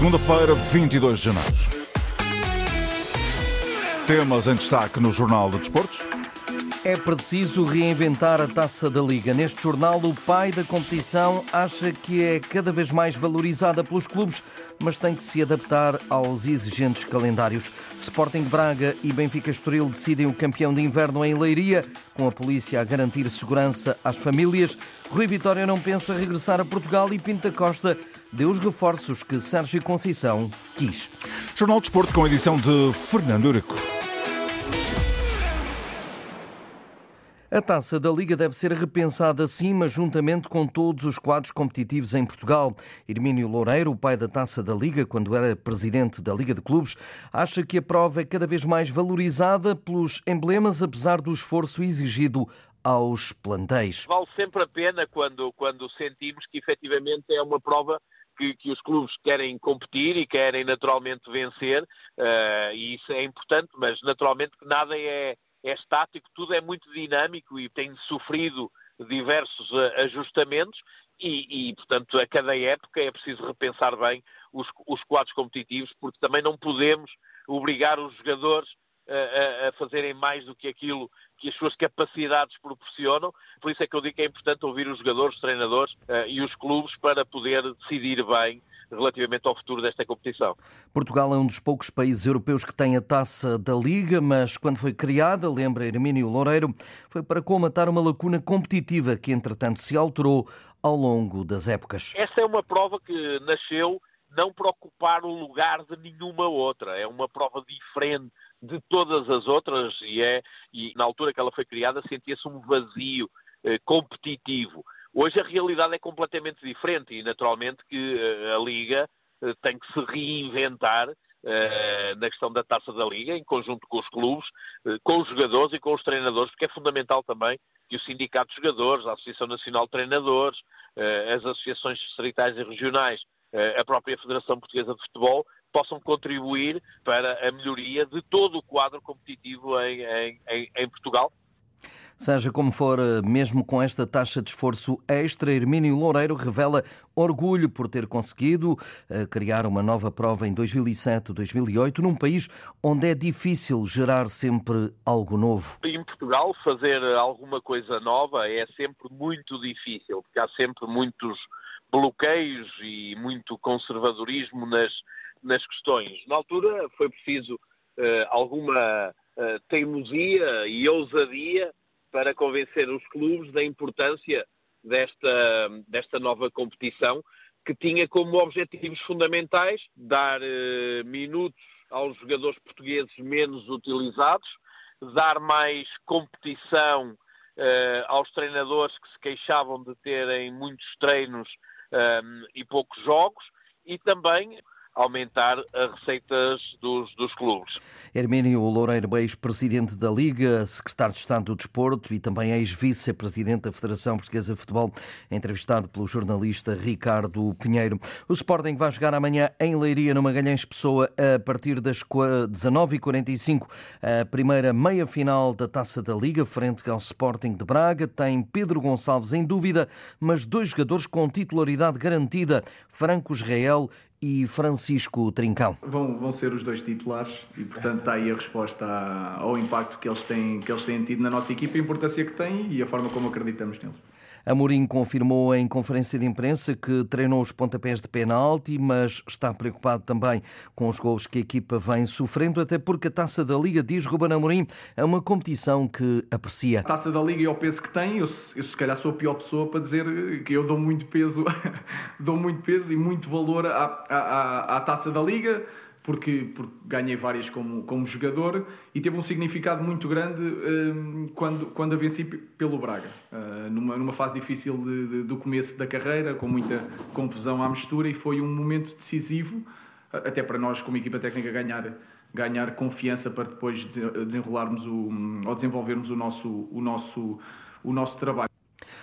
Segunda-feira, 22 de janeiro. Temas em destaque no Jornal de Desportos. É preciso reinventar a Taça da Liga. Neste jornal, o pai da competição acha que é cada vez mais valorizada pelos clubes, mas tem que se adaptar aos exigentes calendários. Sporting Braga e Benfica Estoril decidem o campeão de inverno em Leiria, com a polícia a garantir segurança às famílias. Rui Vitória não pensa regressar a Portugal e Pinto da Costa deu os reforços que Sérgio Conceição quis. Jornal de Desporto com a edição de Fernando Eurico. A Taça da Liga deve ser repensada acima, juntamente com todos os quadros competitivos em Portugal. Hermínio Loureiro, o pai da Taça da Liga, quando era presidente da Liga de Clubes, acha que a prova é cada vez mais valorizada pelos emblemas, apesar do esforço exigido aos plantéis. Vale sempre a pena quando sentimos que efetivamente é uma prova que os clubes querem competir e querem naturalmente vencer, e isso é importante, mas naturalmente que nada é estático, tudo é muito dinâmico e tem sofrido diversos ajustamentos e portanto, a cada época é preciso repensar bem os quadros competitivos, porque também não podemos obrigar os jogadores a fazerem mais do que aquilo que as suas capacidades proporcionam. Por isso é que eu digo que é importante ouvir os jogadores, os treinadores e os clubes para poder decidir bem relativamente ao futuro desta competição. Portugal é um dos poucos países europeus que tem a Taça da Liga, mas quando foi criada, lembra Hermínio Loureiro, foi para colmatar uma lacuna competitiva que, entretanto, se alterou ao longo das épocas. Essa é uma prova que nasceu não para ocupar o lugar de nenhuma outra. É uma prova diferente de todas as outras e na altura que ela foi criada sentia-se um vazio competitivo. Hoje a realidade é completamente diferente e naturalmente que a Liga tem que se reinventar na questão da Taça da Liga, em conjunto com os clubes, com os jogadores e com os treinadores, porque é fundamental também que o Sindicato de Jogadores, a Associação Nacional de Treinadores, as associações distritais e regionais, a própria Federação Portuguesa de Futebol, possam contribuir para a melhoria de todo o quadro competitivo em Portugal. Seja como for, mesmo com esta taxa de esforço extra, Hermínio Loureiro revela orgulho por ter conseguido criar uma nova prova em 2007-2008 num país onde é difícil gerar sempre algo novo. Em Portugal, fazer alguma coisa nova é sempre muito difícil, porque há sempre muitos bloqueios e muito conservadorismo nas questões. Na altura foi preciso alguma teimosia e ousadia para convencer os clubes da importância desta nova competição, que tinha como objetivos fundamentais dar minutos aos jogadores portugueses menos utilizados, dar mais competição aos treinadores que se queixavam de terem muitos treinos e poucos jogos, e também aumentar as receitas dos clubes. Hermínio Loureiro, ex-presidente da Liga, secretário de Estado do Desporto e também ex-vice-presidente da Federação Portuguesa de Futebol, entrevistado pelo jornalista Ricardo Pinheiro. O Sporting vai jogar amanhã em Leiria, no Magalhães Pessoa, a partir das 19h45, a primeira meia-final da Taça da Liga, frente ao Sporting de Braga. Tem Pedro Gonçalves em dúvida, mas dois jogadores com titularidade garantida, Franco Israel e Francisco Trincão. Vão ser os dois titulares e, portanto, está aí a resposta ao impacto que eles têm tido na nossa equipa, a importância que têm e a forma como acreditamos neles. Amorim confirmou em conferência de imprensa que treinou os pontapés de penalti, mas está preocupado também com os golos que a equipa vem sofrendo, até porque a Taça da Liga, diz Rúben Amorim, é uma competição que aprecia. A Taça da Liga e o peso que tem, eu se calhar sou a pior pessoa para dizer que eu dou muito peso, dou muito peso e muito valor à Taça da Liga, porque ganhei várias como jogador e teve um significado muito grande quando a venci pelo Braga, numa fase difícil do começo da carreira, com muita confusão à mistura, e foi um momento decisivo, até para nós como equipa técnica ganhar confiança para depois desenrolarmos ou desenvolvermos o nosso trabalho.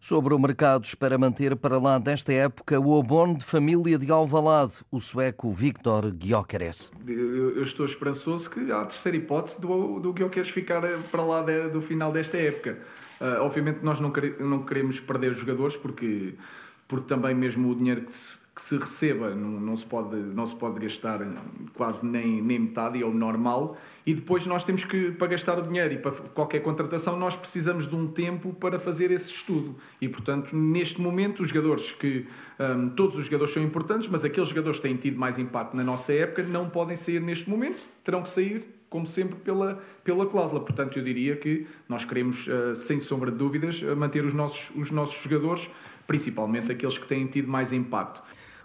Sobre o mercado, espera manter para lá desta época o abono de família de Alvalade, o sueco Victor Gyökeres. Eu estou esperançoso que há a terceira hipótese do Gyökeres ficar para lá do final desta época. Obviamente nós não queremos perder os jogadores, porque também mesmo o dinheiro que se que se receba, não se pode gastar quase nem metade, é o normal, e depois nós temos que, para gastar o dinheiro e para qualquer contratação, nós precisamos de um tempo para fazer esse estudo. E, portanto, neste momento, os jogadores que... todos os jogadores são importantes, mas aqueles jogadores que têm tido mais impacto na nossa época não podem sair neste momento, terão que sair, como sempre, pela cláusula. Portanto, eu diria que nós queremos, sem sombra de dúvidas, manter os nossos jogadores, principalmente aqueles que têm tido mais impacto.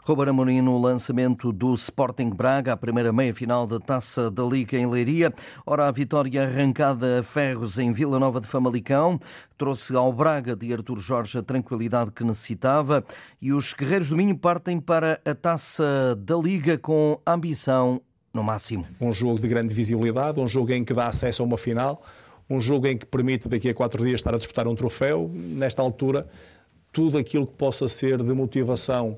Rúben Amorim no lançamento do Sporting Braga, a primeira meia-final da Taça da Liga em Leiria. Ora, a vitória arrancada a ferros em Vila Nova de Famalicão trouxe ao Braga de Artur Jorge a tranquilidade que necessitava e os guerreiros do Minho partem para a Taça da Liga com ambição no máximo. Um jogo de grande visibilidade, um jogo em que dá acesso a uma final, um jogo em que permite daqui a 4 dias estar a disputar um troféu. Nesta altura, tudo aquilo que possa ser de motivação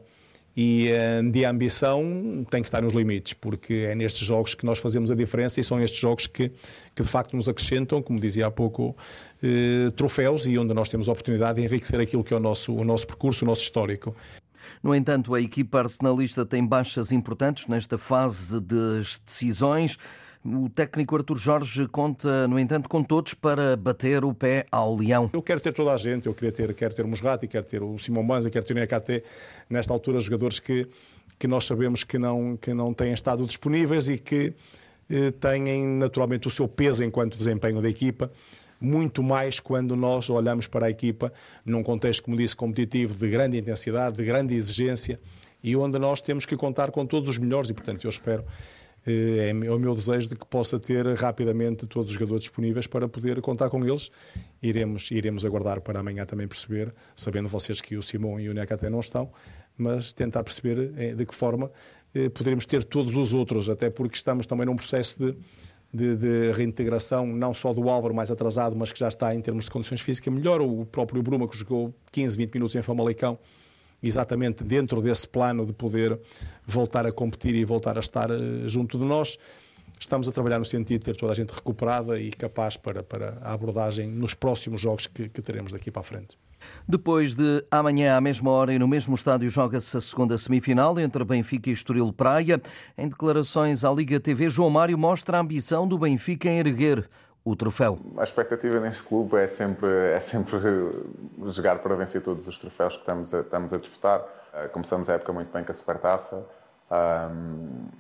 e de ambição tem que estar nos limites, porque é nestes jogos que nós fazemos a diferença e são estes jogos que de facto nos acrescentam, como dizia há pouco, troféus, e onde nós temos a oportunidade de enriquecer aquilo que é o nosso percurso, o nosso histórico. No entanto, a equipa arsenalista tem baixas importantes nesta fase das decisões. O técnico Artur Jorge conta, no entanto, com todos para bater o pé ao leão. Eu quero ter toda a gente, eu quero ter o Musrati, quero ter o Simão Manza, quero ter o AKT, nesta altura, jogadores que nós sabemos que não têm estado disponíveis e que têm naturalmente o seu peso enquanto desempenho da equipa, muito mais quando nós olhamos para a equipa num contexto, como disse, competitivo, de grande intensidade, de grande exigência, e onde nós temos que contar com todos os melhores, e portanto eu espero, é o meu desejo de que possa ter rapidamente todos os jogadores disponíveis para poder contar com eles. Iremos aguardar para amanhã também perceber, sabendo vocês que o Simão e o Neca até não estão, mas tentar perceber de que forma poderemos ter todos os outros, até porque estamos também num processo de reintegração, não só do Álvaro, mais atrasado, mas que já está em termos de condições físicas melhor. O próprio Bruma, que jogou 15, 20 minutos em Famalicão, exatamente dentro desse plano de poder voltar a competir e voltar a estar junto de nós. Estamos a trabalhar no sentido de ter toda a gente recuperada e capaz para a abordagem nos próximos jogos que teremos daqui para a frente. Depois de amanhã, à mesma hora e no mesmo estádio, joga-se a segunda semifinal entre Benfica e Estoril Praia. Em declarações à Liga TV, João Mário mostra a ambição do Benfica em erguer o troféu. A expectativa neste clube é sempre jogar para vencer todos os troféus que estamos a disputar. Começamos a época muito bem com a Supertaça.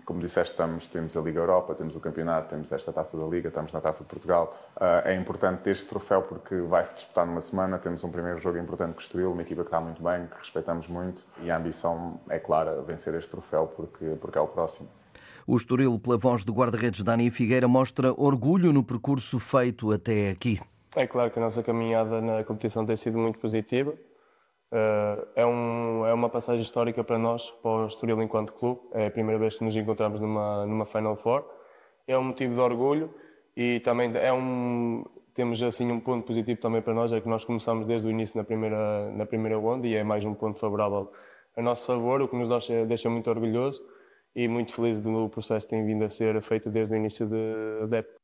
Como disseste, temos a Liga Europa, temos o campeonato, temos esta Taça da Liga, estamos na Taça de Portugal. É importante ter este troféu porque vai-se disputar numa semana. Temos um primeiro jogo importante com o Estoril, uma equipa que está muito bem, que respeitamos muito. E a ambição é clara, vencer este troféu porque é o próximo. O Estoril, pela voz do guarda-redes Dani Figueira, mostra orgulho no percurso feito até aqui. É claro que a nossa caminhada na competição tem sido muito positiva. É uma passagem histórica para nós, para o Estoril enquanto clube. É a primeira vez que nos encontramos numa Final Four. É um motivo de orgulho e também temos assim um ponto positivo também para nós, é que nós começamos desde o início na primeira onda, e é mais um ponto favorável a nosso favor, o que nos deixa muito orgulhoso e muito feliz do processo que tem vindo a ser feito desde o início da época.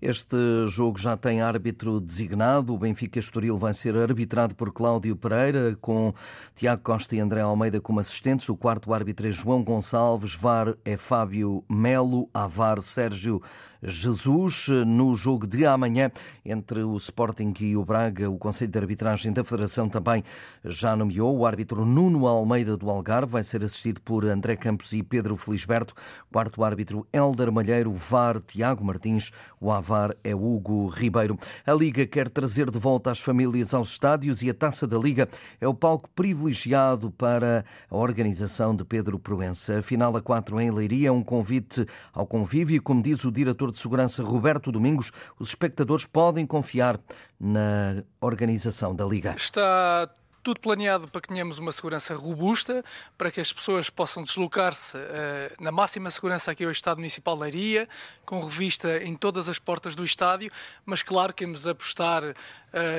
Este jogo já tem árbitro designado. O Benfica Estoril vai ser arbitrado por Cláudio Pereira, com Tiago Costa e André Almeida como assistentes. O quarto árbitro é João Gonçalves, VAR é Fábio Melo, AVAR Sérgio Jesus. No jogo de amanhã, entre o Sporting e o Braga, o Conselho de Arbitragem da Federação também já nomeou. O árbitro Nuno Almeida do Algarve vai ser assistido por André Campos e Pedro Felisberto. O quarto árbitro, Hélder Malheiro, VAR Tiago Martins, o AVAR é Hugo Ribeiro. A Liga quer trazer de volta as famílias aos estádios e a Taça da Liga é o palco privilegiado para a organização de Pedro Proença. A final a 4 em Leiria é um convite ao convívio, como diz o diretor de Segurança Roberto Domingos, os espectadores podem confiar na organização da Liga. Está tudo planeado para que tenhamos uma segurança robusta, para que as pessoas possam deslocar-se na máxima segurança aqui ao Estádio Municipal de Leiria, com revista em todas as portas do estádio, mas claro, queremos apostar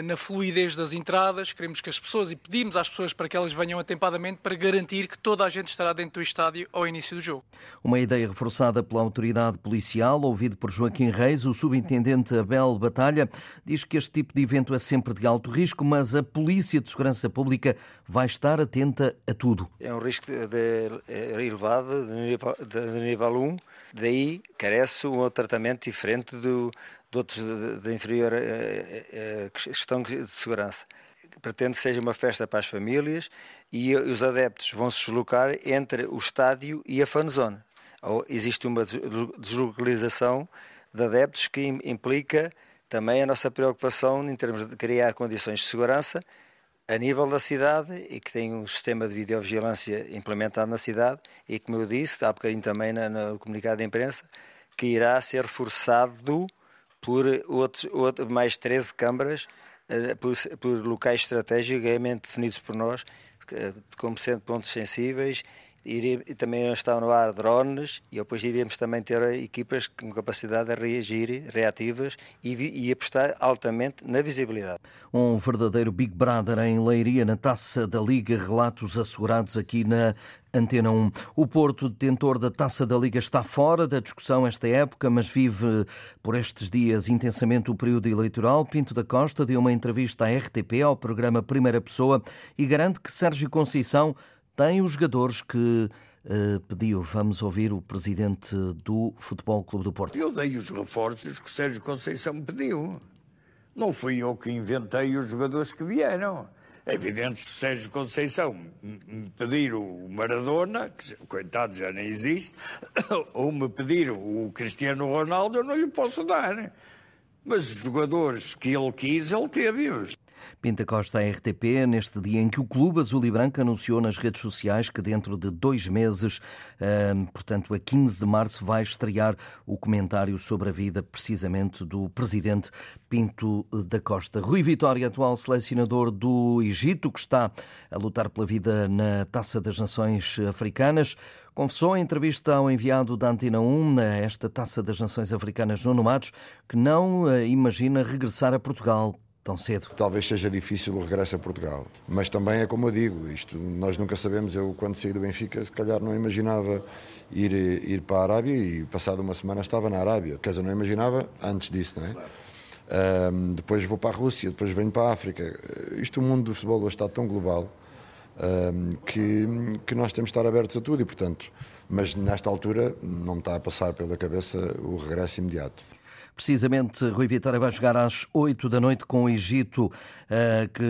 na fluidez das entradas, queremos que as pessoas, e pedimos às pessoas para que elas venham atempadamente para garantir que toda a gente estará dentro do estádio ao início do jogo. Uma ideia reforçada pela autoridade policial, ouvido por Joaquim Reis, o subintendente Abel Batalha diz que este tipo de evento é sempre de alto risco, mas a Polícia de Segurança República vai estar atenta a tudo. É um risco elevado de nível 1, daí carece um tratamento diferente de outros de inferior questão de segurança. Pretende que seja uma festa para as famílias e os adeptos vão se deslocar entre o estádio e a fanzone. Existe uma deslocalização de adeptos que implica também a nossa preocupação em termos de criar condições de segurança a nível da cidade e que tem um sistema de videovigilância implementado na cidade e, como eu disse, há bocadinho também no comunicado de imprensa, que irá ser reforçado por mais 13 câmaras por locais estrategicamente definidos por nós, como sendo pontos sensíveis. E também estão no ar drones e depois iremos também ter equipas com capacidade de reagir, reativas e apostar altamente na visibilidade. Um verdadeiro Big Brother em Leiria, na Taça da Liga, relatos assegurados aqui na Antena 1. O Porto, detentor da Taça da Liga, está fora da discussão esta época, mas vive por estes dias intensamente o período eleitoral. Pinto da Costa deu uma entrevista à RTP, ao programa Primeira Pessoa, e garante que Sérgio Conceição tem os jogadores que pediu. Vamos ouvir o presidente do Futebol Clube do Porto. Eu dei os reforços que o Sérgio Conceição me pediu. Não fui eu que inventei os jogadores que vieram. É evidente que o Sérgio Conceição me pedir o Maradona, que coitado já nem existe, ou me pedir o Cristiano Ronaldo, eu não lhe posso dar. Mas os jogadores que ele quis, ele teve-os. Pinto da Costa à RTP, neste dia em que o Clube Azul e Branco anunciou nas redes sociais que dentro de 2 meses, portanto a 15 de março, vai estrear o comentário sobre a vida precisamente do presidente Pinto da Costa. Rui Vitória, atual selecionador do Egito, que está a lutar pela vida na Taça das Nações Africanas, confessou em entrevista ao enviado da Antena 1 a esta Taça das Nações Africanas, Nuno Matos, que não imagina regressar a Portugal tão cedo. Talvez seja difícil o regresso a Portugal, mas também é como eu digo, isto nós nunca sabemos. Eu, quando saí do Benfica, se calhar não imaginava ir para a Arábia e passado uma semana estava na Arábia. Quer dizer, não imaginava antes disso, não é? Claro. Depois vou para a Rússia, depois venho para a África. Isto, o mundo do futebol hoje está tão global que nós temos de estar abertos a tudo e, portanto, mas nesta altura não está a passar pela cabeça o regresso imediato. Precisamente, Rui Vitória vai jogar às 20h com o Egito, que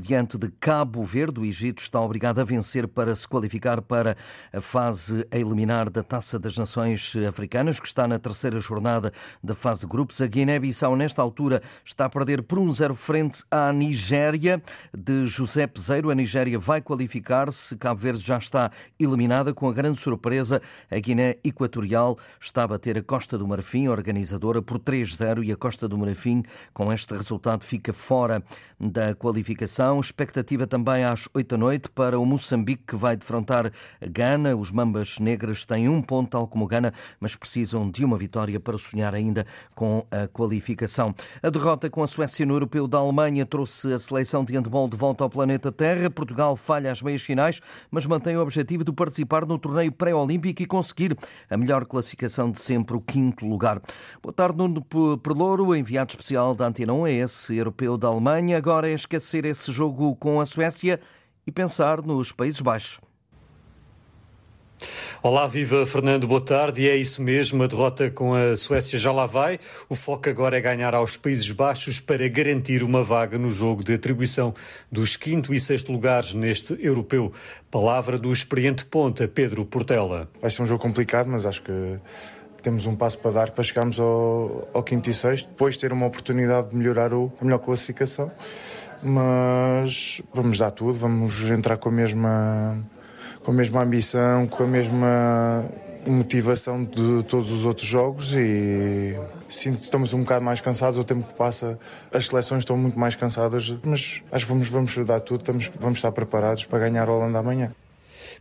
diante de Cabo Verde, o Egito está obrigado a vencer para se qualificar para a fase a eliminar da Taça das Nações Africanas, que está na 3ª jornada da fase de grupos. A Guiné-Bissau, nesta altura, está a perder por 1-0 frente à Nigéria, de José Peseiro. A Nigéria vai qualificar-se, Cabo Verde já está eliminada. Com a grande surpresa, a Guiné Equatorial está a bater a Costa do Marfim, organizadora, por 3-0, e a Costa do Marfim, com este resultado, fica fora da qualificação. Expectativa também às 20h para o Moçambique, que vai defrontar a Gana. Os Mambas Negras têm um ponto, tal como o Gana, mas precisam de uma vitória para sonhar ainda com a qualificação. A derrota com a Suécia no Europeu da Alemanha trouxe a seleção de handball de volta ao planeta Terra. Portugal falha as meias-finais, mas mantém o objetivo de participar no torneio pré-olímpico e conseguir a melhor classificação de sempre, o 5º lugar. Boa tarde, Nuno Pelouro, enviado especial da Antena 1 a esse Europeu da Alemanha. Agora é esquecer esse jogo com a Suécia e pensar nos Países Baixos. Olá, viva Fernando, boa tarde. E é isso mesmo, a derrota com a Suécia já lá vai. O foco agora é ganhar aos Países Baixos para garantir uma vaga no jogo de atribuição dos 5º e 6º lugares neste europeu. Palavra do experiente ponta, Pedro Portela. Vai ser um jogo complicado, mas acho que temos um passo para dar para chegarmos ao 5º e 6º, depois ter uma oportunidade de melhorar a melhor classificação. Mas vamos dar tudo, vamos entrar com a mesma ambição, com a mesma motivação de todos os outros jogos e sinto que estamos um bocado mais cansados. O tempo que passa, as seleções estão muito mais cansadas, mas acho que vamos dar tudo, vamos estar preparados para ganhar a Holanda amanhã.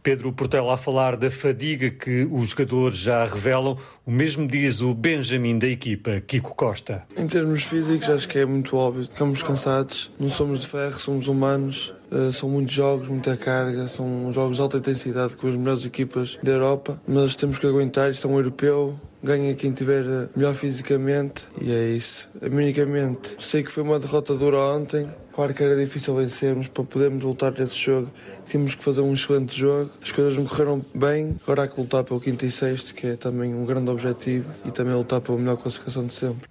Pedro Portela a falar da fadiga que os jogadores já revelam. O mesmo diz o Benjamin da equipa, Kiko Costa. Em termos físicos, acho que é muito óbvio. Ficamos cansados, não somos de ferro, somos humanos. São muitos jogos, muita carga, são jogos de alta intensidade com as melhores equipas da Europa, mas temos que aguentar, isto é um europeu, ganha quem tiver melhor fisicamente e é isso. Amicamente, sei que foi uma derrota dura ontem, claro que era difícil vencermos, para podermos lutar nesse jogo, tínhamos que fazer um excelente jogo, as coisas me correram bem, agora há que lutar pelo 5º e 6º, que é também um grande objetivo, e também lutar pela melhor classificação de sempre.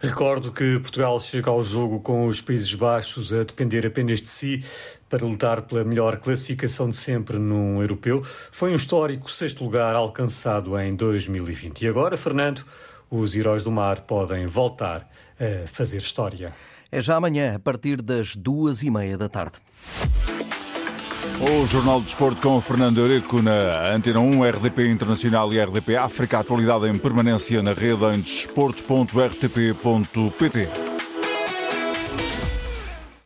Recordo que Portugal chega ao jogo com os Países Baixos a depender apenas de si para lutar pela melhor classificação de sempre num europeu. Foi um histórico 6º lugar alcançado em 2020. E agora, Fernando, os Heróis do Mar podem voltar a fazer história. É já amanhã, a partir das 14h30. O Jornal do Desporto com o Fernando Eurico na Antena 1, RDP Internacional e RDP África. Atualidade em permanência na rede em desporto.rtp.pt.